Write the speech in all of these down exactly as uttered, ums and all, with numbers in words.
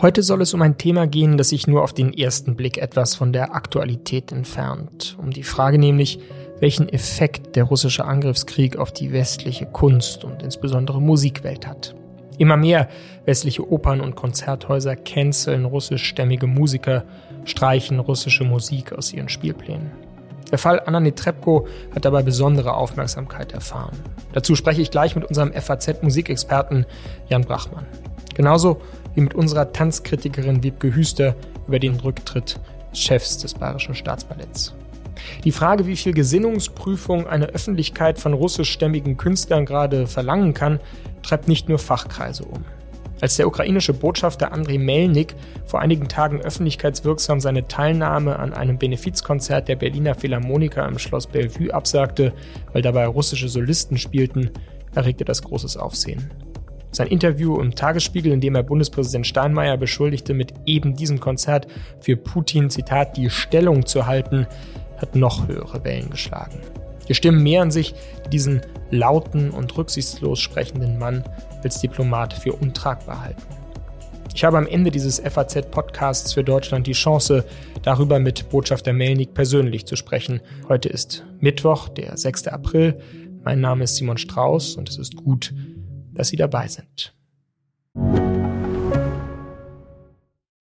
Heute soll es um ein Thema gehen, das sich nur auf den ersten Blick etwas von der Aktualität entfernt. Um die Frage nämlich, welchen Effekt der russische Angriffskrieg auf die westliche Kunst und insbesondere Musikwelt hat. Immer mehr westliche Opern und Konzerthäuser canceln russischstämmige Musiker, streichen russische Musik aus ihren Spielplänen. Der Fall Anna Netrebko hat dabei besondere Aufmerksamkeit erfahren. Dazu spreche ich gleich mit unserem F A Z-Musikexperten Jan Brachmann. Genauso wie mit unserer Tanzkritikerin Wiebke Hüster über den Rücktritt des Chefs des Bayerischen Staatsballetts. Die Frage, wie viel Gesinnungsprüfung eine Öffentlichkeit von russischstämmigen Künstlern gerade verlangen kann, treibt nicht nur Fachkreise um. Als der ukrainische Botschafter Andrij Melnyk vor einigen Tagen öffentlichkeitswirksam seine Teilnahme an einem Benefizkonzert der Berliner Philharmoniker im Schloss Bellevue absagte, weil dabei russische Solisten spielten, erregte das großes Aufsehen. Sein Interview im Tagesspiegel, in dem er Bundespräsident Steinmeier beschuldigte, mit eben diesem Konzert für Putin, Zitat, die Stellung zu halten, hat noch höhere Wellen geschlagen. Die Stimmen mehren sich, die diesen lauten und rücksichtslos sprechenden Mann als Diplomat für untragbar halten. Ich habe am Ende dieses F A Z-Podcasts für Deutschland die Chance, darüber mit Botschafter Melnyk persönlich zu sprechen. Heute ist Mittwoch, der sechste April. Mein Name ist Simon Strauß und es ist gut, dass Sie dabei sind.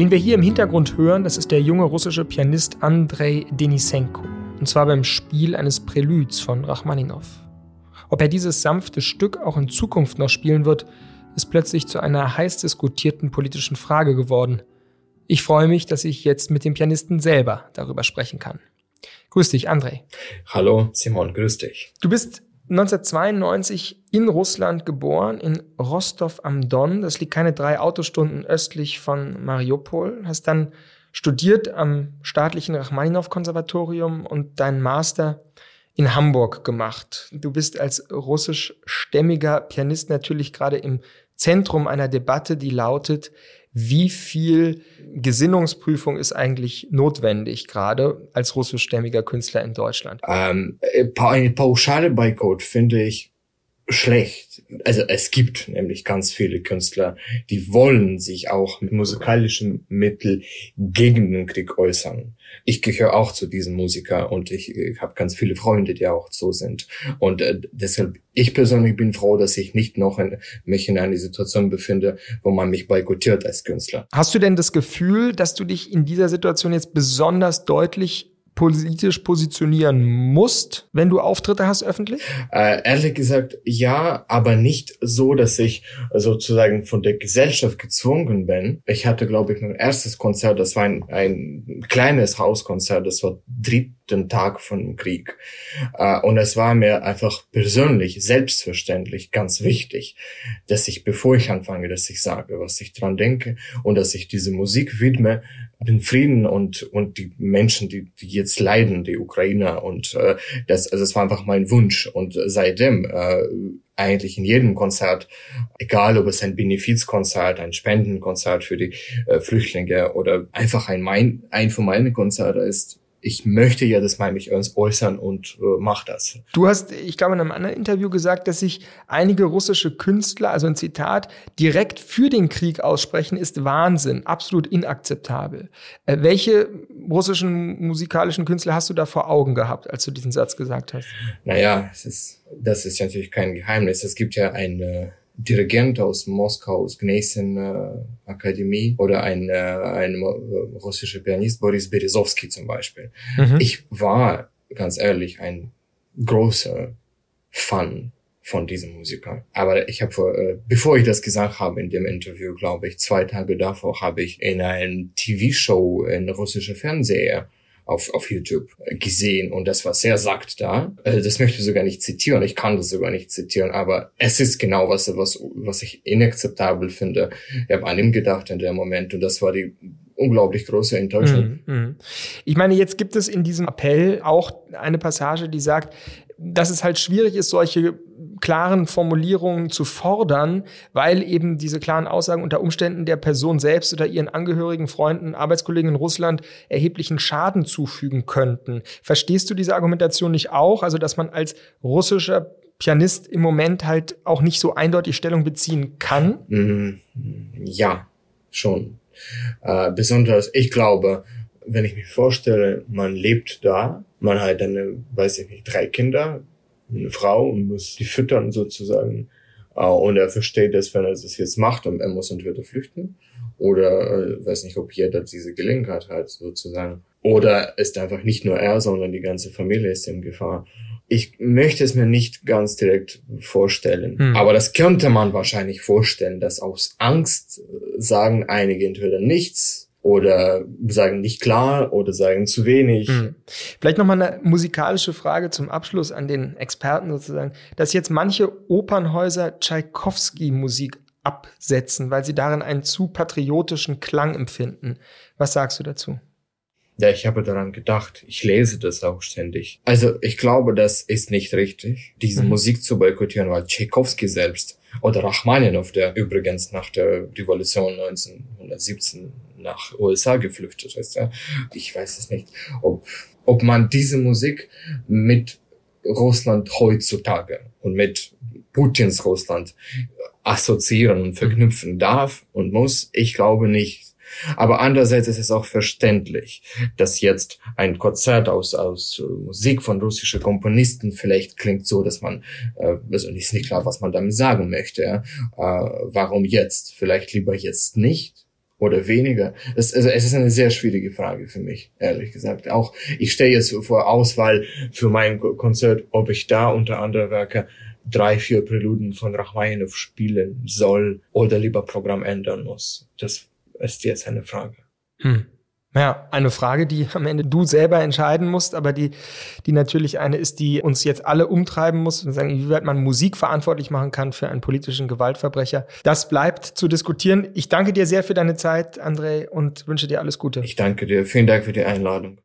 Wen wir hier im Hintergrund hören, das ist der junge russische Pianist Andrei Denisenko. Und zwar beim Spiel eines Präludes von Rachmaninow. Ob er dieses sanfte Stück auch in Zukunft noch spielen wird, ist plötzlich zu einer heiß diskutierten politischen Frage geworden. Ich freue mich, dass ich jetzt mit dem Pianisten selber darüber sprechen kann. Grüß dich, Andrei. Hallo, Simon, grüß dich. Du bist neunzehnhundertzweiundneunzig in Russland geboren, in Rostov am Don. Das liegt keine drei Autostunden östlich von Mariupol. Hast dann studiert am staatlichen Rachmaninow-Konservatorium und deinen Master in Hamburg gemacht. Du bist als russischstämmiger Pianist natürlich gerade im Zentrum einer Debatte, die lautet: Wie viel Gesinnungsprüfung ist eigentlich notwendig, gerade als russischstämmiger Künstler in Deutschland? Ähm, eine pauschale Boykott finde ich schlecht. Also es gibt nämlich ganz viele Künstler, die wollen sich auch mit musikalischen Mitteln gegen den Krieg äußern. Ich gehöre auch zu diesen Musikern und ich, ich habe ganz viele Freunde, die auch so sind. Und äh, deshalb, ich persönlich bin froh, dass ich nicht noch in, mich in einer Situation befinde, wo man mich boykottiert als Künstler. Hast du denn das Gefühl, dass du dich in dieser Situation jetzt besonders deutlich politisch positionieren musst, wenn du Auftritte hast öffentlich? Äh, ehrlich gesagt, ja, aber nicht so, dass ich sozusagen von der Gesellschaft gezwungen bin. Ich hatte, glaube ich, mein erstes Konzert, das war ein, ein kleines Hauskonzert, das war dritten Tag von dem Krieg. Äh, und es war mir einfach persönlich, selbstverständlich ganz wichtig, dass ich, bevor ich anfange, dass ich sage, was ich dran denke und dass ich diese Musik widme, den Frieden und und die Menschen, die, die jetzt leiden, die Ukrainer, und äh, das, also es war einfach mein Wunsch, und seitdem äh, eigentlich in jedem Konzert, egal ob es ein Benefizkonzert, ein Spendenkonzert für die äh, Flüchtlinge oder einfach ein mein ein von meinen Konzerten ist, ich möchte ja, dass man mich äußern und äh, mach das. Du hast, ich glaube, in einem anderen Interview gesagt, dass sich einige russische Künstler, also ein Zitat, direkt für den Krieg aussprechen, ist Wahnsinn, absolut inakzeptabel. Äh, welche russischen musikalischen Künstler hast du da vor Augen gehabt, als du diesen Satz gesagt hast? Naja, es ist, das ist natürlich kein Geheimnis. Es gibt ja eine Dirigent aus Moskau, aus Gneisen äh, Akademie, oder ein, äh, ein äh, russischer Pianist, Boris Beresowski zum Beispiel. Mhm. Ich war, ganz ehrlich, ein großer Fan von diesem Musiker. Aber ich habe, bevor ich das gesagt habe in dem Interview, glaube ich, zwei Tage davor habe ich in einem T V-Show in russischer Fernseher auf, auf YouTube gesehen, und das war sehr sagt da. Also das möchte ich sogar nicht zitieren, ich kann das sogar nicht zitieren, aber es ist genau was, was, was ich inakzeptabel finde. Ich habe an ihn gedacht in dem Moment, und das war die unglaublich große Enttäuschung. Mm, mm. Ich meine, jetzt gibt es in diesem Appell auch eine Passage, die sagt, dass es halt schwierig ist, solche klaren Formulierungen zu fordern, weil eben diese klaren Aussagen unter Umständen der Person selbst oder ihren Angehörigen, Freunden, Arbeitskollegen in Russland erheblichen Schaden zufügen könnten. Verstehst du diese Argumentation nicht auch? Also, dass man als russischer Pianist im Moment halt auch nicht so eindeutig Stellung beziehen kann? Mm, ja, schon. Äh, besonders, ich glaube, wenn ich mir vorstelle, man lebt da, man hat eine, weiß ich nicht, drei Kinder, eine Frau, und muss die füttern sozusagen. Äh, und er versteht das, wenn er das jetzt macht, und er muss entweder flüchten oder äh, weiß nicht, ob jeder diese Gelegenheit hat sozusagen. Oder ist einfach nicht nur er, sondern die ganze Familie ist in Gefahr. Ich möchte es mir nicht ganz direkt vorstellen, hm. aber das könnte man wahrscheinlich vorstellen, dass aus Angst sagen einige entweder nichts oder sagen nicht klar oder sagen zu wenig. Hm. Vielleicht nochmal eine musikalische Frage zum Abschluss an den Experten sozusagen, dass jetzt manche Opernhäuser Tchaikovsky-Musik absetzen, weil sie darin einen zu patriotischen Klang empfinden. Was sagst du dazu? Ja, ich habe daran gedacht. Ich lese das auch ständig. Also ich glaube, das ist nicht richtig, diese mhm. Musik zu boykottieren, weil Tchaikovsky selbst oder Rachmaninow, der übrigens nach der Revolution neunzehnhundertsiebzehn nach U S A geflüchtet ist. Ja? Ich weiß es nicht, ob, ob man diese Musik mit Russland heutzutage und mit Putins Russland assoziieren und verknüpfen darf und muss. Ich glaube nicht. Aber andererseits ist es auch verständlich, dass jetzt ein Konzert aus, aus Musik von russischen Komponisten vielleicht klingt so, dass man, äh, also ist nicht klar, was man damit sagen möchte. Ja? Äh, warum jetzt? Vielleicht lieber jetzt nicht oder weniger. Das, also es ist eine sehr schwierige Frage für mich, ehrlich gesagt. Auch ich stehe jetzt vor Auswahl für mein Konzert, ob ich da unter anderem Werke drei, vier Präluden von Rachmaninow spielen soll oder lieber Programm ändern muss. Das ist jetzt eine Frage. Hm. Ja, eine Frage, die am Ende du selber entscheiden musst, aber die, die natürlich eine ist, die uns jetzt alle umtreiben muss und sagen, inwieweit man Musik verantwortlich machen kann für einen politischen Gewaltverbrecher. Das bleibt zu diskutieren. Ich danke dir sehr für deine Zeit, Andrei, und wünsche dir alles Gute. Ich danke dir. Vielen Dank für die Einladung.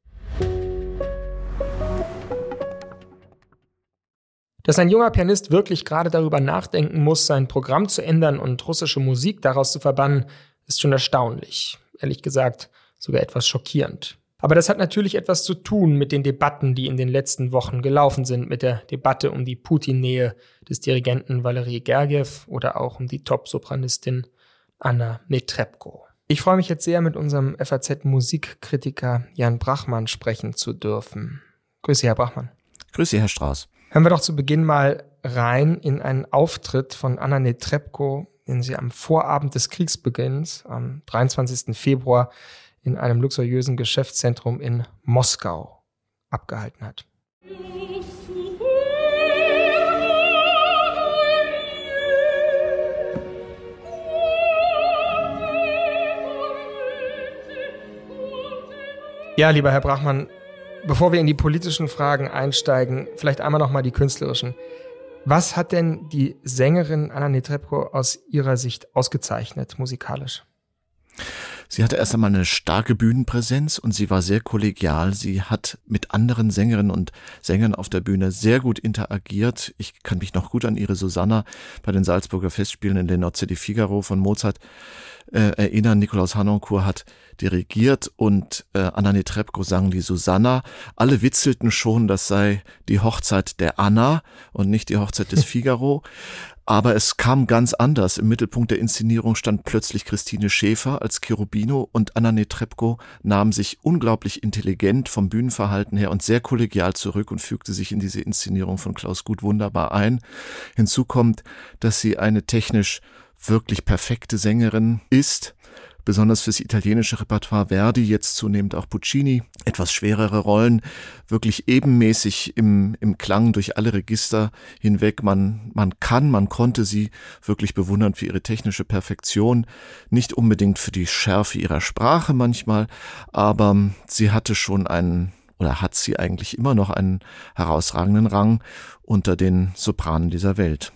Dass ein junger Pianist wirklich gerade darüber nachdenken muss, sein Programm zu ändern und russische Musik daraus zu verbannen, ist schon erstaunlich, ehrlich gesagt sogar etwas schockierend. Aber das hat natürlich etwas zu tun mit den Debatten, die in den letzten Wochen gelaufen sind, mit der Debatte um die Putin-Nähe des Dirigenten Valery Gergiev oder auch um die Top-Sopranistin Anna Netrebko. Ich freue mich jetzt sehr, mit unserem F A Z-Musikkritiker Jan Brachmann sprechen zu dürfen. Grüß Sie, Herr Brachmann. Grüß Sie, Herr Strauß. Hören wir doch zu Beginn mal rein in einen Auftritt von Anna Netrebko, den sie am Vorabend des Kriegsbeginns, am dreiundzwanzigsten Februar, in einem luxuriösen Geschäftszentrum in Moskau abgehalten hat. Ja, lieber Herr Brachmann, bevor wir in die politischen Fragen einsteigen, vielleicht einmal noch mal die künstlerischen. Was hat denn die Sängerin Anna Netrebko aus ihrer Sicht ausgezeichnet, musikalisch? Sie hatte erst einmal eine starke Bühnenpräsenz und sie war sehr kollegial. Sie hat mit anderen Sängerinnen und Sängern auf der Bühne sehr gut interagiert. Ich kann mich noch gut an ihre Susanna bei den Salzburger Festspielen in Le Nozze di Figaro von Mozart äh, erinnern. Nikolaus Harnoncourt hat dirigiert und äh, Anna Netrebko sang die Susanna. Alle witzelten schon, das sei die Hochzeit der Anna und nicht die Hochzeit des Figaro. Aber es kam ganz anders. Im Mittelpunkt der Inszenierung stand plötzlich Christine Schäfer als Cherubino und Anna Netrebko nahm sich unglaublich intelligent vom Bühnenverhalten her und sehr kollegial zurück und fügte sich in diese Inszenierung von Klaus Guth wunderbar ein. Hinzu kommt, dass sie eine technisch wirklich perfekte Sängerin ist. besonders fürs italienische Repertoire Verdi, jetzt zunehmend auch Puccini, etwas schwerere Rollen, wirklich ebenmäßig im, im Klang durch alle Register hinweg. Man, man kann, man konnte sie wirklich bewundern für ihre technische Perfektion, nicht unbedingt für die Schärfe ihrer Sprache manchmal, aber sie hatte schon einen, oder hat sie eigentlich immer noch einen herausragenden Rang unter den Sopranen dieser Welt.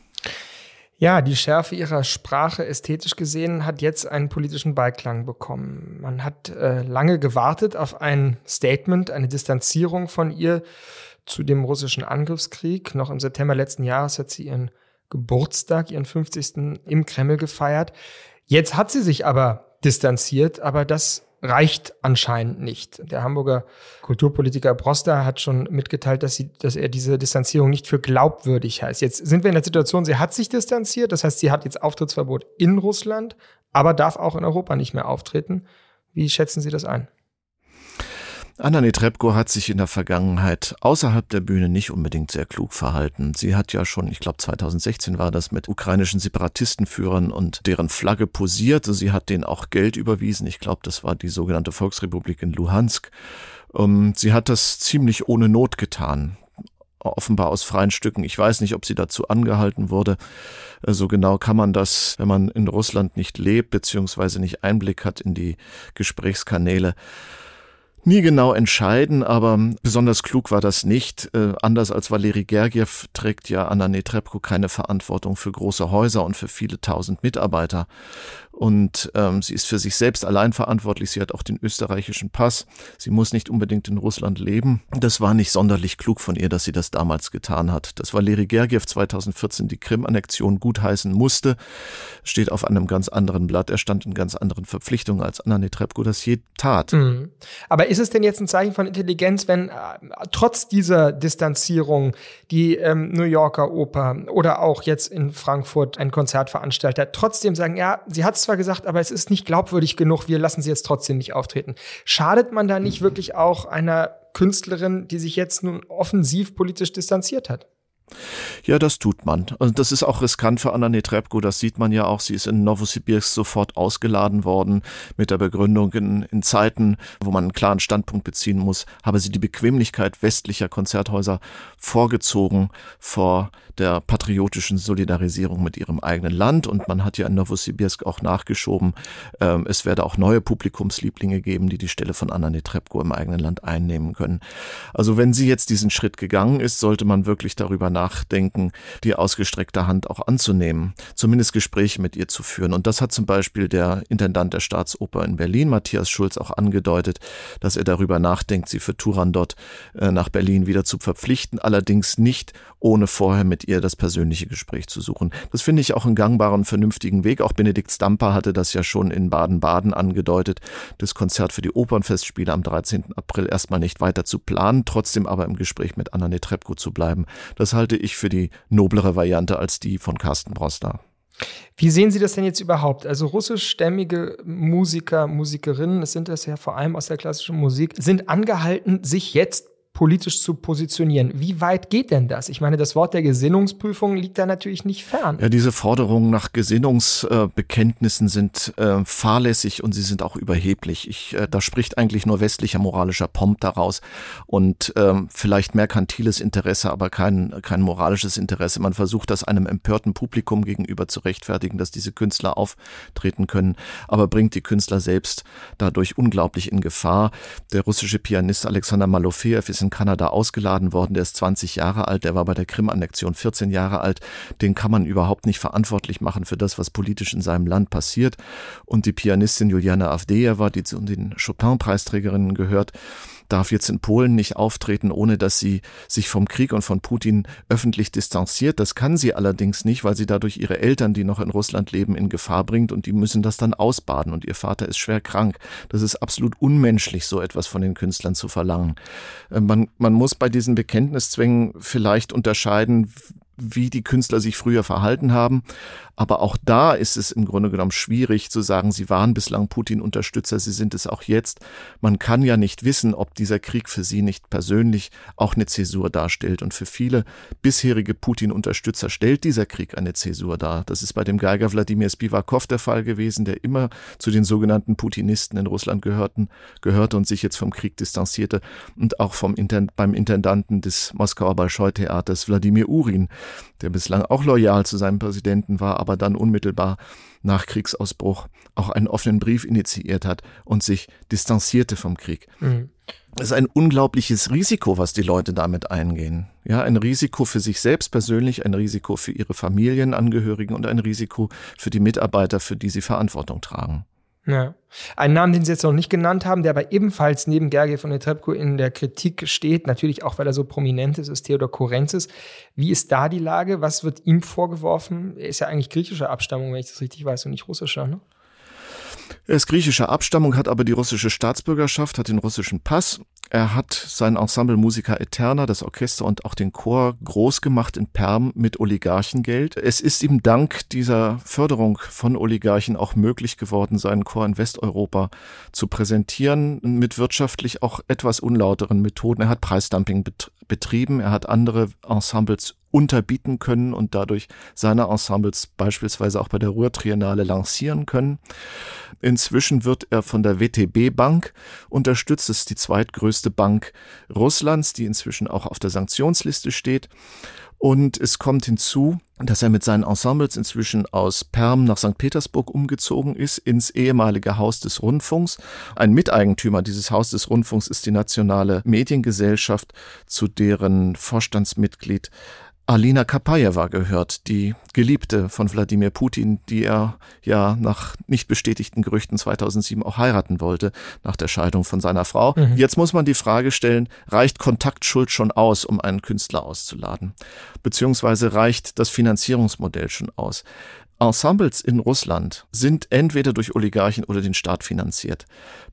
Ja, die Schärfe ihrer Sprache ästhetisch gesehen hat jetzt einen politischen Beiklang bekommen. Man hat äh, lange gewartet auf ein Statement, eine Distanzierung von ihr zu dem russischen Angriffskrieg. Noch im September letzten Jahres hat sie ihren Geburtstag, ihren fünfzigsten im Kreml gefeiert. Jetzt hat sie sich aber distanziert, aber das reicht anscheinend nicht. Der Hamburger Kulturpolitiker Broster hat schon mitgeteilt, dass, sie, dass er diese Distanzierung nicht für glaubwürdig hält. Jetzt sind wir in der Situation, sie hat sich distanziert, das heißt, sie hat jetzt Auftrittsverbot in Russland, aber darf auch in Europa nicht mehr auftreten. Wie schätzen Sie das ein? Anna Netrebko hat sich in der Vergangenheit außerhalb der Bühne nicht unbedingt sehr klug verhalten. Sie hat ja schon, ich glaube zweitausendsechzehn war das, mit ukrainischen Separatistenführern und deren Flagge posiert. Sie hat denen auch Geld überwiesen. Ich glaube, das war die sogenannte Volksrepublik in Luhansk. Sie hat das ziemlich ohne Not getan. Offenbar aus freien Stücken. Ich weiß nicht, ob sie dazu angehalten wurde. So genau kann man das, wenn man in Russland nicht lebt, beziehungsweise nicht Einblick hat in die Gesprächskanäle, nie genau entscheiden, aber besonders klug war das nicht. Äh, anders als Valery Gergiev trägt ja Anna Netrebko keine Verantwortung für große Häuser und für viele tausend Mitarbeiter. Und ähm, sie ist für sich selbst allein verantwortlich. Sie hat auch den österreichischen Pass. Sie muss nicht unbedingt in Russland leben. Das war nicht sonderlich klug von ihr, dass sie das damals getan hat. Dass Valery Gergiev zweitausendvierzehn die Krim-Annexion gutheißen musste, steht auf einem ganz anderen Blatt. Er stand in ganz anderen Verpflichtungen, als Anna Netrebko das je tat. Mhm. Aber ist es denn jetzt ein Zeichen von Intelligenz, wenn äh, trotz dieser Distanzierung die ähm, New Yorker Oper oder auch jetzt in Frankfurt ein Konzertveranstalter trotzdem sagen, ja, sie hat es zwar gesagt, aber es ist nicht glaubwürdig genug, wir lassen sie jetzt trotzdem nicht auftreten. Schadet man da nicht wirklich auch einer Künstlerin, die sich jetzt nun offensiv politisch distanziert hat? Ja, das tut man. Und das ist auch riskant für Anna Netrebko, das sieht man ja auch. Sie ist in Novosibirsk sofort ausgeladen worden mit der Begründung, in, in Zeiten, wo man einen klaren Standpunkt beziehen muss, habe sie die Bequemlichkeit westlicher Konzerthäuser vorgezogen vor der patriotischen Solidarisierung mit ihrem eigenen Land. Und man hat ja in Novosibirsk auch nachgeschoben, äh, es werde auch neue Publikumslieblinge geben, die die Stelle von Anna Netrebko im eigenen Land einnehmen können. Also wenn sie jetzt diesen Schritt gegangen ist, sollte man wirklich darüber nachdenken, nachdenken, die ausgestreckte Hand auch anzunehmen, zumindest Gespräche mit ihr zu führen. Und das hat zum Beispiel der Intendant der Staatsoper in Berlin, Matthias Schulz, auch angedeutet, dass er darüber nachdenkt, sie für Turandot äh, nach Berlin wieder zu verpflichten, allerdings nicht ohne vorher mit ihr das persönliche Gespräch zu suchen. Das finde ich auch einen gangbaren, vernünftigen Weg. Auch Benedikt Stamper hatte das ja schon in Baden-Baden angedeutet, das Konzert für die Opernfestspiele am dreizehnten April erstmal nicht weiter zu planen, trotzdem aber im Gespräch mit Anna Netrebko zu bleiben. Das halte ich für die noblere Variante als die von Carsten Broster. Wie sehen Sie das denn jetzt überhaupt? Also russischstämmige Musiker, Musikerinnen, es sind das ja vor allem aus der klassischen Musik, sind angehalten, sich jetzt politisch zu positionieren. Wie weit geht denn das? Ich meine, das Wort der Gesinnungsprüfung liegt da natürlich nicht fern. Ja, diese Forderungen nach Gesinnungsbekenntnissen sind äh, fahrlässig und sie sind auch überheblich. Ich, äh, da spricht eigentlich nur westlicher moralischer Pomp daraus und ähm, vielleicht merkantiles Interesse, aber kein, kein moralisches Interesse. Man versucht, das einem empörten Publikum gegenüber zu rechtfertigen, dass diese Künstler auftreten können, aber bringt die Künstler selbst dadurch unglaublich in Gefahr. Der russische Pianist Alexander Malofeev ist in Kanada ausgeladen worden, der ist zwanzig Jahre alt, der war bei der Krim-Annexion vierzehn Jahre alt, den kann man überhaupt nicht verantwortlich machen für das, was politisch in seinem Land passiert. Und die Pianistin Juliana Avdeyeva, die zu den Chopin-Preisträgerinnen gehört, darf jetzt in Polen nicht auftreten, ohne dass sie sich vom Krieg und von Putin öffentlich distanziert. Das kann sie allerdings nicht, weil sie dadurch ihre Eltern, die noch in Russland leben, in Gefahr bringt und die müssen das dann ausbaden und ihr Vater ist schwer krank. Das ist absolut unmenschlich, so etwas von den Künstlern zu verlangen. Man, man muss bei diesen Bekenntniszwängen vielleicht unterscheiden, wie die Künstler sich früher verhalten haben. Aber auch da ist es im Grunde genommen schwierig zu sagen, sie waren bislang Putin-Unterstützer, sie sind es auch jetzt. Man kann ja nicht wissen, ob dieser Krieg für sie nicht persönlich auch eine Zäsur darstellt. Und für viele bisherige Putin-Unterstützer stellt dieser Krieg eine Zäsur dar. Das ist bei dem Geiger Wladimir Spivakov der Fall gewesen, der immer zu den sogenannten Putinisten in Russland gehörten, gehörte und sich jetzt vom Krieg distanzierte. Und auch vom Intern- beim Intendanten des Moskauer Bolschoi-Theaters Wladimir Urin, der bislang auch loyal zu seinem Präsidenten war, aber dann unmittelbar nach Kriegsausbruch auch einen offenen Brief initiiert hat und sich distanzierte vom Krieg. Mhm. Das ist ein unglaubliches Risiko, was die Leute damit eingehen. Ja, ein Risiko für sich selbst persönlich, ein Risiko für ihre Familienangehörigen und ein Risiko für die Mitarbeiter, für die sie Verantwortung tragen. Ja. Ein Name, den Sie jetzt noch nicht genannt haben, der aber ebenfalls neben Gergiev und Netrebko in der Kritik steht, natürlich auch, weil er so prominent ist, ist Theodor Kurenzi. Wie ist da die Lage? Was wird ihm vorgeworfen? Er ist ja eigentlich griechischer Abstammung, wenn ich das richtig weiß, und nicht russischer, ne? Er ist griechischer Abstammung, hat aber die russische Staatsbürgerschaft, hat den russischen Pass. Er hat sein Ensemble Musiker Eterna, das Orchester und auch den Chor groß gemacht in Perm mit Oligarchengeld. Es ist ihm dank dieser Förderung von Oligarchen auch möglich geworden, seinen Chor in Westeuropa zu präsentieren, mit wirtschaftlich auch etwas unlauteren Methoden. Er hat Preisdumping betrieben, er hat andere Ensembles unterbieten können und dadurch seine Ensembles beispielsweise auch bei der Ruhr-Triennale lancieren können. Inzwischen wird er von der W T B Bank unterstützt. Das ist die zweitgrößte Bank Russlands, die inzwischen auch auf der Sanktionsliste steht. Und es kommt hinzu, dass er mit seinen Ensembles inzwischen aus Perm nach Sankt Petersburg umgezogen ist, ins ehemalige Haus des Rundfunks. Ein Miteigentümer dieses Haus des Rundfunks ist die Nationale Mediengesellschaft, zu deren Vorstandsmitglied Alina Kapajewa gehört, die Geliebte von Wladimir Putin, die er ja nach nicht bestätigten Gerüchten zweitausendsieben auch heiraten wollte, nach der Scheidung von seiner Frau. Mhm. Jetzt muss man die Frage stellen, reicht Kontaktschuld schon aus, um einen Künstler auszuladen? Beziehungsweise reicht das Finanzierungsmodell schon aus? Ensembles in Russland sind entweder durch Oligarchen oder den Staat finanziert.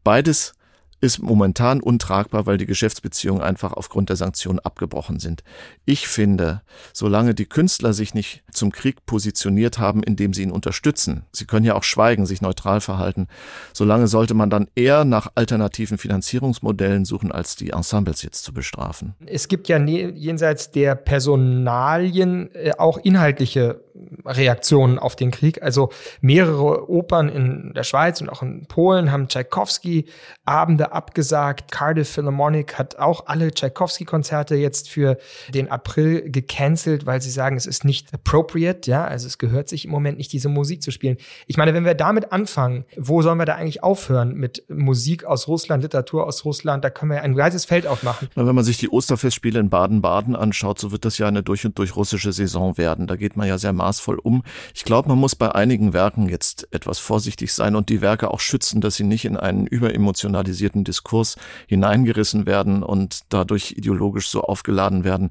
Beides ist momentan untragbar, weil die Geschäftsbeziehungen einfach aufgrund der Sanktionen abgebrochen sind. Ich finde, solange die Künstler sich nicht zum Krieg positioniert haben, indem sie ihn unterstützen, sie können ja auch schweigen, sich neutral verhalten, solange sollte man dann eher nach alternativen Finanzierungsmodellen suchen, als die Ensembles jetzt zu bestrafen. Es gibt ja ne, jenseits der Personalien auch inhaltliche Reaktionen auf den Krieg. Also mehrere Opern in der Schweiz und auch in Polen haben Tchaikovsky-Abende abgesagt. Cardiff Philharmonic hat auch alle Tchaikovsky-Konzerte jetzt für den April gecancelt, weil sie sagen, es ist nicht appropriate. Ja, also es gehört sich im Moment nicht, diese Musik zu spielen. Ich meine, wenn wir damit anfangen, wo sollen wir da eigentlich aufhören mit Musik aus Russland, Literatur aus Russland? Da können wir ein weites Feld aufmachen. Na, wenn man sich die Osterfestspiele in Baden-Baden anschaut, so wird das ja eine durch und durch russische Saison werden. Da geht man ja sehr maßvoll um. Ich glaube, man muss bei einigen Werken jetzt etwas vorsichtig sein und die Werke auch schützen, dass sie nicht in einen überemotionalisierten Diskurs hineingerissen werden und dadurch ideologisch so aufgeladen werden.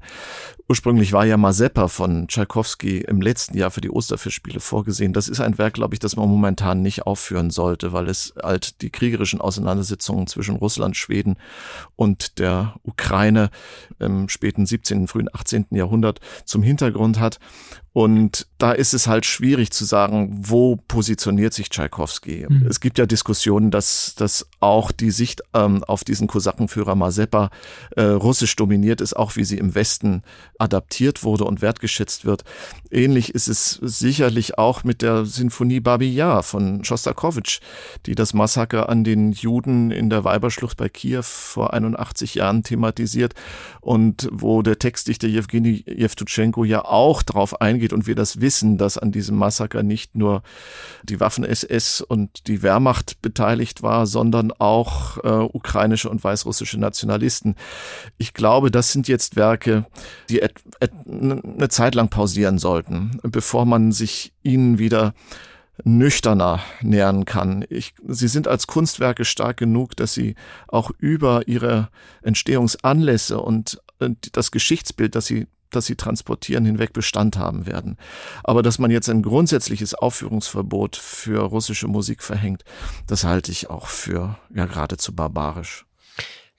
Ursprünglich war ja Mazeppa von Tchaikovsky im letzten Jahr für die Osterfestspiele vorgesehen. Das ist ein Werk, glaube ich, das man momentan nicht aufführen sollte, weil es halt die kriegerischen Auseinandersetzungen zwischen Russland, Schweden und der Ukraine im späten siebzehnten, frühen achtzehnten Jahrhundert zum Hintergrund hat. Und da ist es halt schwierig zu sagen, wo positioniert sich Tchaikovsky? Mhm. Es gibt ja Diskussionen, dass, dass auch die Sicht ähm, auf diesen Kosakenführer Mazeppa äh, russisch dominiert ist, auch wie sie im Westen adaptiert wurde und wertgeschätzt wird. Ähnlich ist es sicherlich auch mit der Sinfonie Babi Yar von Schostakowitsch, die das Massaker an den Juden in der Weiberschlucht bei Kiew vor einundachtzig Jahren thematisiert und wo der Textdichter Jewgeni Jewtuschenko ja auch drauf eingeht, und wir das wissen, dass an diesem Massaker nicht nur die Waffen-S S und die Wehrmacht beteiligt war, sondern auch äh, ukrainische und weißrussische Nationalisten. Ich glaube, das sind jetzt Werke, die et- et- eine Zeit lang pausieren sollten, bevor man sich ihnen wieder nüchterner nähern kann. Ich, sie sind als Kunstwerke stark genug, dass sie auch über ihre Entstehungsanlässe und, und das Geschichtsbild, das sie dass sie transportieren, hinweg Bestand haben werden. Aber dass man jetzt ein grundsätzliches Aufführungsverbot für russische Musik verhängt, das halte ich auch für ja geradezu barbarisch.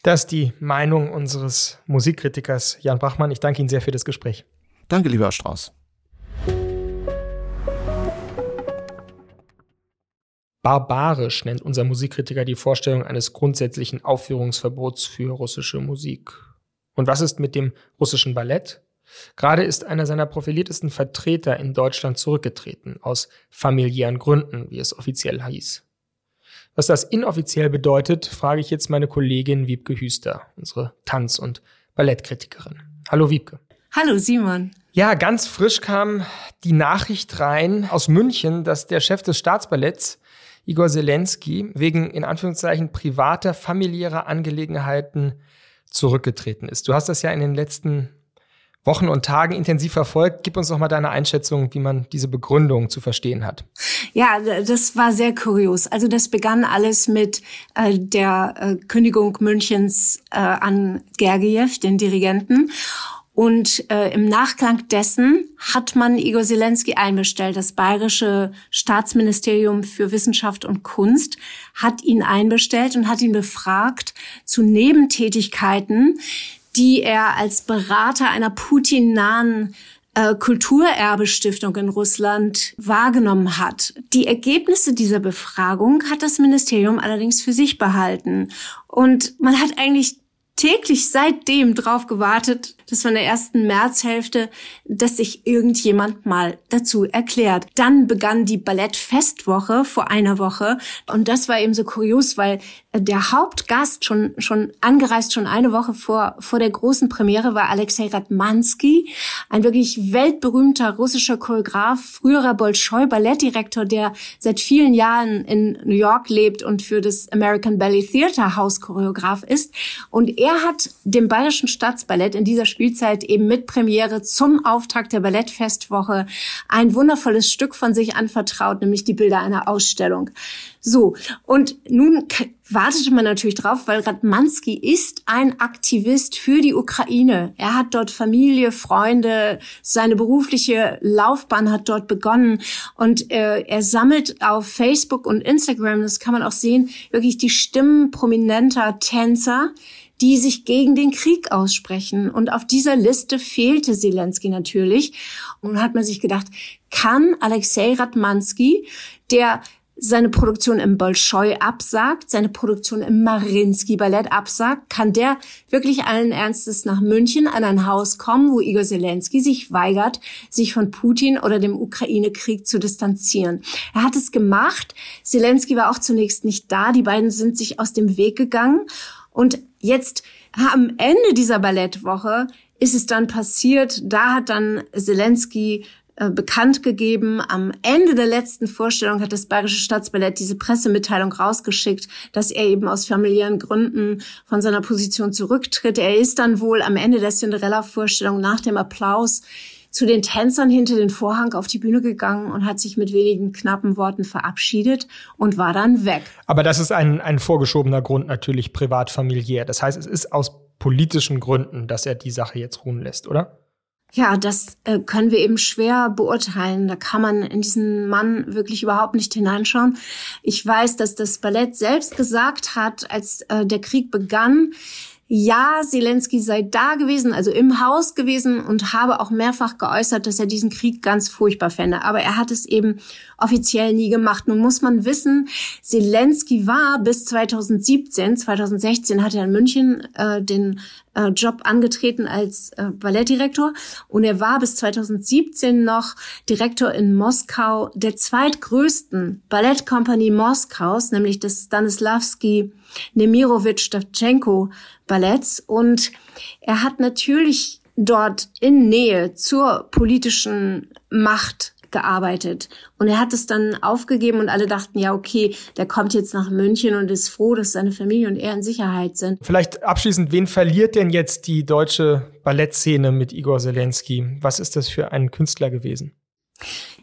Das ist die Meinung unseres Musikkritikers Jan Brachmann. Ich danke Ihnen sehr für das Gespräch. Danke, lieber Herr Strauß. Barbarisch nennt unser Musikkritiker die Vorstellung eines grundsätzlichen Aufführungsverbots für russische Musik. Und was ist mit dem russischen Ballett? Gerade ist einer seiner profiliertesten Vertreter in Deutschland zurückgetreten, aus familiären Gründen, wie es offiziell hieß. Was das inoffiziell bedeutet, frage ich jetzt meine Kollegin Wiebke Hüster, unsere Tanz- und Ballettkritikerin. Hallo Wiebke. Hallo Simon. Ja, ganz frisch kam die Nachricht rein aus München, dass der Chef des Staatsballetts, Igor Selenskyj, wegen in Anführungszeichen privater, familiärer Angelegenheiten zurückgetreten ist. Du hast das ja in den letzten Wochen und Tagen intensiv verfolgt. Gib uns doch mal deine Einschätzung, wie man diese Begründung zu verstehen hat. Ja, das war sehr kurios. Also das begann alles mit äh, der äh, Kündigung Münchens äh, an Gergiev, den Dirigenten. Und äh, im Nachklang dessen hat man Igor Selenskyj einbestellt. Das bayerische Staatsministerium für Wissenschaft und Kunst hat ihn einbestellt und hat ihn befragt zu Nebentätigkeiten, die er als Berater einer putinnahen äh, Kulturerbestiftung in Russland wahrgenommen hat. Die Ergebnisse dieser Befragung hat das Ministerium allerdings für sich behalten. Und man hat eigentlich täglich seitdem drauf gewartet, dass von der ersten Märzhälfte, dass sich irgendjemand mal dazu erklärt. Dann begann die Ballettfestwoche vor einer Woche und das war eben so kurios, weil der Hauptgast schon schon angereist, schon eine Woche vor vor der großen Premiere war Alexei Ratmansky, ein wirklich weltberühmter russischer Choreograf, früherer Bolschoi-Ballettdirektor, der seit vielen Jahren in New York lebt und für das American Ballet Theatre House Choreograf ist. Und er hat dem Bayerischen Staatsballett in dieser Spielzeit eben mit Premiere zum Auftakt der Ballettfestwoche ein wundervolles Stück von sich anvertraut, nämlich die Bilder einer Ausstellung. So, und nun k- wartete man natürlich drauf, weil Ratmansky ist ein Aktivist für die Ukraine. Er hat dort Familie, Freunde, seine berufliche Laufbahn hat dort begonnen und äh, er sammelt auf Facebook und Instagram, das kann man auch sehen, wirklich die Stimmen prominenter Tänzer, die sich gegen den Krieg aussprechen. Und auf dieser Liste fehlte Selenskyj natürlich. Und nun hat man sich gedacht, kann Alexei Ratmansky, der seine Produktion im Bolschoi absagt, seine Produktion im Mariinsky-Ballett absagt, kann der wirklich allen Ernstes nach München an ein Haus kommen, wo Igor Selenskyj sich weigert, sich von Putin oder dem Ukraine-Krieg zu distanzieren. Er hat es gemacht. Selenskyj war auch zunächst nicht da. Die beiden sind sich aus dem Weg gegangen. Und jetzt am Ende dieser Ballettwoche ist es dann passiert, da hat dann Selenskyj äh, bekannt gegeben, am Ende der letzten Vorstellung hat das Bayerische Staatsballett diese Pressemitteilung rausgeschickt, dass er eben aus familiären Gründen von seiner Position zurücktritt. Er ist dann wohl am Ende der Cinderella-Vorstellung nach dem Applaus zu den Tänzern hinter den Vorhang auf die Bühne gegangen und hat sich mit wenigen knappen Worten verabschiedet und war dann weg. Aber das ist ein, ein vorgeschobener Grund, natürlich privat familiär. Das heißt, es ist aus politischen Gründen, dass er die Sache jetzt ruhen lässt, oder? Ja, das äh, können wir eben schwer beurteilen. Da kann man in diesen Mann wirklich überhaupt nicht hineinschauen. Ich weiß, dass das Ballett selbst gesagt hat, als äh, der Krieg begann, ja, Selenskyj sei da gewesen, also im Haus gewesen und habe auch mehrfach geäußert, dass er diesen Krieg ganz furchtbar fände. Aber er hat es eben offiziell nie gemacht. Nun muss man wissen, Selenskyj war bis zweitausendsiebzehn, zweitausendsechzehn hat er in München äh, den äh, Job angetreten als äh, Ballettdirektor und er war bis zweitausendsiebzehn noch Direktor in Moskau der zweitgrößten Ballettkompanie Moskaus, nämlich des Stanislavski- Nemirovich-Stavchenko-Balletts und er hat natürlich dort in Nähe zur politischen Macht gearbeitet und er hat es dann aufgegeben und alle dachten, ja okay, der kommt jetzt nach München und ist froh, dass seine Familie und er in Sicherheit sind. Vielleicht abschließend, wen verliert denn jetzt die deutsche Ballettszene mit Igor Selenskyj? Was ist das für ein Künstler gewesen?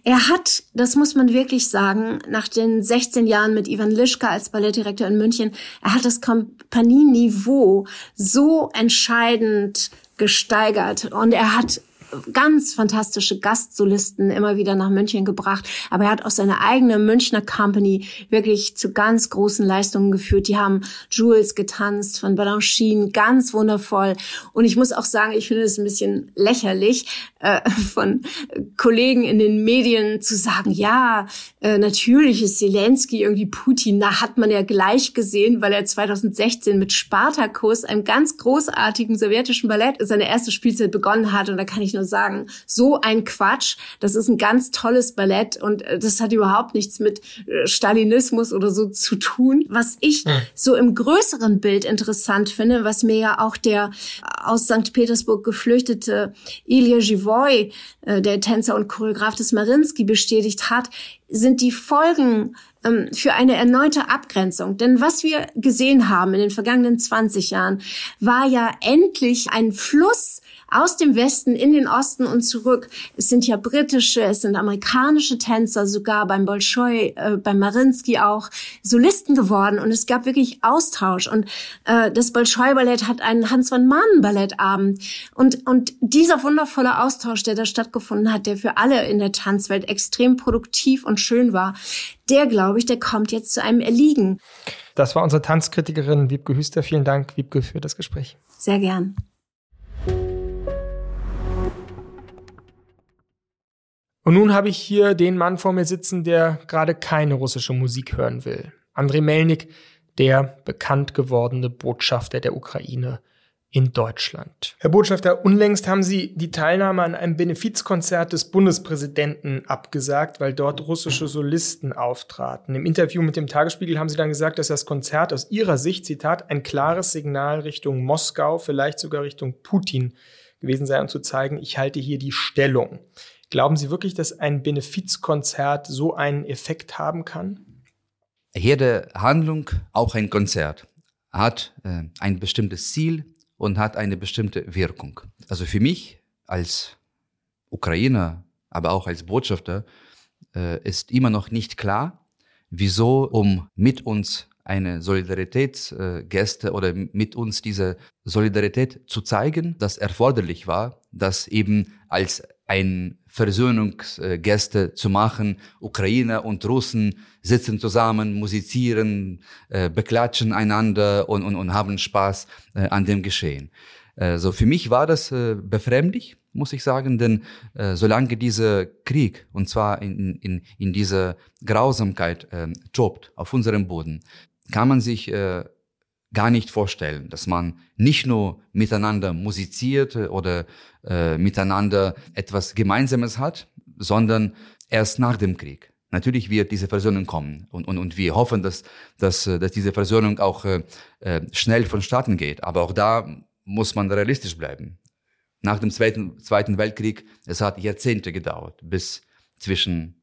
Er hat, das muss man wirklich sagen, nach den sechzehn Jahren mit Ivan Lischka als Ballettdirektor in München, er hat das Kompanieniveau so entscheidend gesteigert und er hat ganz fantastische Gastsolisten immer wieder nach München gebracht. Aber er hat auch seine eigene Münchner Company wirklich zu ganz großen Leistungen geführt. Die haben Jules getanzt von Balanchine, ganz wundervoll. Und ich muss auch sagen, ich finde es ein bisschen lächerlich, äh, von Kollegen in den Medien zu sagen, ja, äh, natürlich ist Zelensky irgendwie Putin. Da hat man ja gleich gesehen, weil er zweitausendsechzehn mit Spartakus, einem ganz großartigen sowjetischen Ballett, seine erste Spielzeit begonnen hat. Und da kann ich nur sagen, so ein Quatsch. Das ist ein ganz tolles Ballett und das hat überhaupt nichts mit Stalinismus oder so zu tun. Was ich hm. so im größeren Bild interessant finde, was mir ja auch der aus Sankt Petersburg geflüchtete Ilya Givoy, der Tänzer und Choreograf des Mariinsky, bestätigt hat, sind die Folgen für eine erneute Abgrenzung. Denn was wir gesehen haben in den vergangenen zwanzig Jahren, war ja endlich ein Fluss aus dem Westen in den Osten und zurück. Es sind ja britische, es sind amerikanische Tänzer, sogar beim Bolschoi, äh, beim Mariinsky auch Solisten geworden. Und es gab wirklich Austausch. Und äh, das Bolschoi-Ballett hat einen Hans-von-Manen-Ballettabend. Und, und dieser wundervolle Austausch, der da stattgefunden hat, der für alle in der Tanzwelt extrem produktiv und schön war, der, glaube ich, der kommt jetzt zu einem Erliegen. Das war unsere Tanzkritikerin Wiebke Hüster. Vielen Dank, Wiebke, für das Gespräch. Sehr gern. Und nun habe ich hier den Mann vor mir sitzen, der gerade keine russische Musik hören will. Andrij Melnyk, der bekannt gewordene Botschafter der Ukraine in Deutschland. Herr Botschafter, unlängst haben Sie die Teilnahme an einem Benefizkonzert des Bundespräsidenten abgesagt, weil dort russische Solisten auftraten. Im Interview mit dem Tagesspiegel haben Sie dann gesagt, dass das Konzert aus Ihrer Sicht, Zitat, ein klares Signal Richtung Moskau, vielleicht sogar Richtung Putin gewesen sei, um zu zeigen, ich halte hier die Stellung. Glauben Sie wirklich, dass ein Benefizkonzert so einen Effekt haben kann? Jede Handlung, auch ein Konzert, hat äh, ein bestimmtes Ziel und hat eine bestimmte Wirkung. Also für mich als Ukrainer, aber auch als Botschafter, äh, ist immer noch nicht klar, wieso um mit uns eine Solidaritätsgeste äh, oder mit uns diese Solidarität zu zeigen, das erforderlich war, dass eben als ein Versöhnungsgeste zu machen. Ukrainer und Russen sitzen zusammen, musizieren, äh, beklatschen einander und, und, und haben Spaß äh, an dem Geschehen. Äh, so für mich war das äh, befremdlich, muss ich sagen, denn äh, solange dieser Krieg, und zwar in, in, in dieser Grausamkeit äh, tobt auf unserem Boden, kann man sich äh, gar nicht vorstellen, dass man nicht nur miteinander musiziert oder äh, miteinander etwas Gemeinsames hat, sondern erst nach dem Krieg. Natürlich wird diese Versöhnung kommen und, und, und wir hoffen, dass, dass, dass diese Versöhnung auch äh, schnell vonstatten geht. Aber auch da muss man realistisch bleiben. Nach dem Zweiten, Zweiten Weltkrieg, es hat Jahrzehnte gedauert, bis zwischen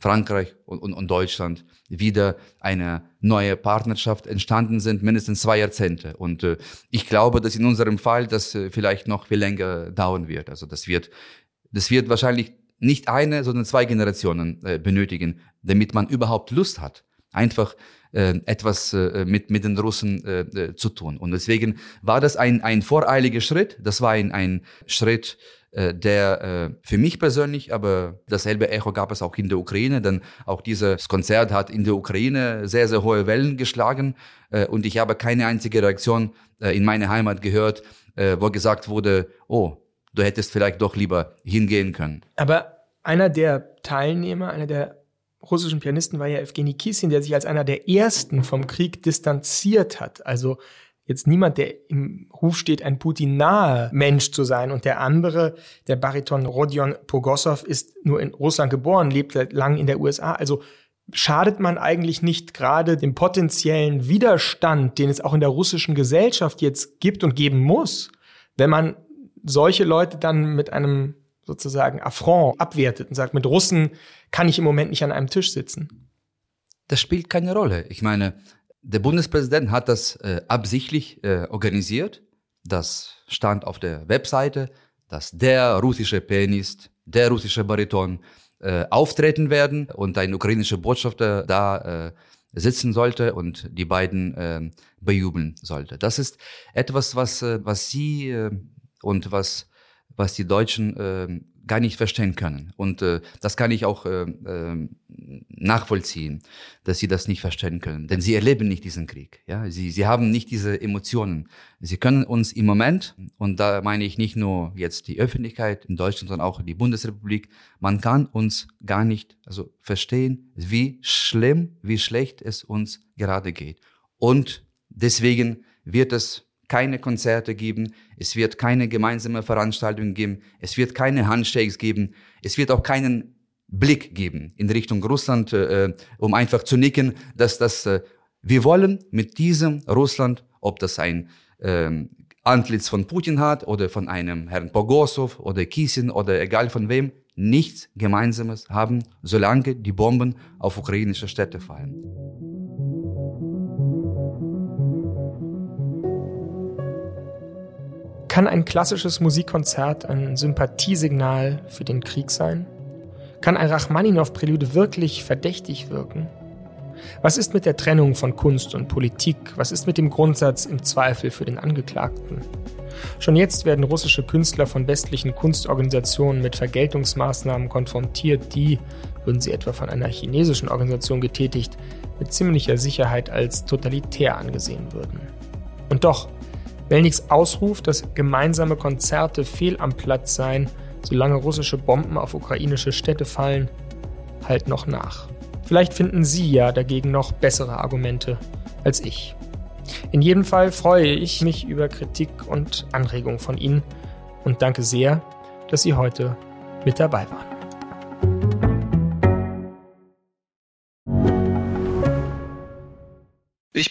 Frankreich und, und, und Deutschland wieder eine neue Partnerschaft entstanden sind, mindestens zwei Jahrzehnte. Und äh, ich glaube, dass in unserem Fall das äh, vielleicht noch viel länger dauern wird. Also das wird, das wird wahrscheinlich nicht eine, sondern zwei Generationen äh, benötigen, damit man überhaupt Lust hat, einfach äh, etwas äh, mit, mit den Russen äh, zu tun. Und deswegen war das ein, ein voreiliger Schritt. Das war ein, ein Schritt, der äh, für mich persönlich, aber dasselbe Echo gab es auch in der Ukraine, denn auch dieses Konzert hat in der Ukraine sehr, sehr hohe Wellen geschlagen äh, und ich habe keine einzige Reaktion äh, in meiner Heimat gehört, äh, wo gesagt wurde, oh, du hättest vielleicht doch lieber hingehen können. Aber einer der Teilnehmer, einer der russischen Pianisten war ja Evgeny Kissin, der sich als einer der ersten vom Krieg distanziert hat, also jetzt niemand, der im Ruf steht, ein Putin-nahe Mensch zu sein. Und der andere, der Bariton Rodion Pogosov, ist nur in Russland geboren, lebt seit langem in der U S A. Also schadet man eigentlich nicht gerade dem potenziellen Widerstand, den es auch in der russischen Gesellschaft jetzt gibt und geben muss, wenn man solche Leute dann mit einem sozusagen Affront abwertet und sagt, mit Russen kann ich im Moment nicht an einem Tisch sitzen? Das spielt keine Rolle. Ich meine, der Bundespräsident hat das äh, absichtlich äh, organisiert. Das stand auf der Webseite, dass der russische Pianist, der russische Bariton äh, auftreten werden und ein ukrainischer Botschafter da äh, sitzen sollte und die beiden äh, bejubeln sollte. Das ist etwas, was, äh, was Sie äh, und was was die Deutschen äh, gar nicht verstehen können. Und äh, das kann ich auch äh, äh, nachvollziehen, dass sie das nicht verstehen können. Denn sie erleben nicht diesen Krieg. Ja? Sie, sie haben nicht diese Emotionen. Sie können uns im Moment, und da meine ich nicht nur jetzt die Öffentlichkeit in Deutschland, sondern auch die Bundesrepublik, man kann uns gar nicht also verstehen, wie schlimm, wie schlecht es uns gerade geht. Und deswegen wird es keine Konzerte geben, es wird keine gemeinsame Veranstaltung geben, es wird keine Handshakes geben, es wird auch keinen Blick geben in Richtung Russland, äh, um einfach zu nicken, dass das, äh, wir wollen mit diesem Russland, ob das ein äh, Antlitz von Putin hat oder von einem Herrn Pogosov oder Kissin oder egal von wem, nichts Gemeinsames haben, solange die Bomben auf ukrainische Städte fallen. Kann ein klassisches Musikkonzert ein Sympathiesignal für den Krieg sein? Kann ein Rachmaninow-Prelude wirklich verdächtig wirken? Was ist mit der Trennung von Kunst und Politik? Was ist mit dem Grundsatz im Zweifel für den Angeklagten? Schon jetzt werden russische Künstler von westlichen Kunstorganisationen mit Vergeltungsmaßnahmen konfrontiert, die, würden sie etwa von einer chinesischen Organisation getätigt, mit ziemlicher Sicherheit als totalitär angesehen würden. Und doch, Melnyks Ausruf, dass gemeinsame Konzerte fehl am Platz seien, solange russische Bomben auf ukrainische Städte fallen, halt noch nach. Vielleicht finden Sie ja dagegen noch bessere Argumente als ich. In jedem Fall freue ich mich über Kritik und Anregung von Ihnen und danke sehr, dass Sie heute mit dabei waren. Ich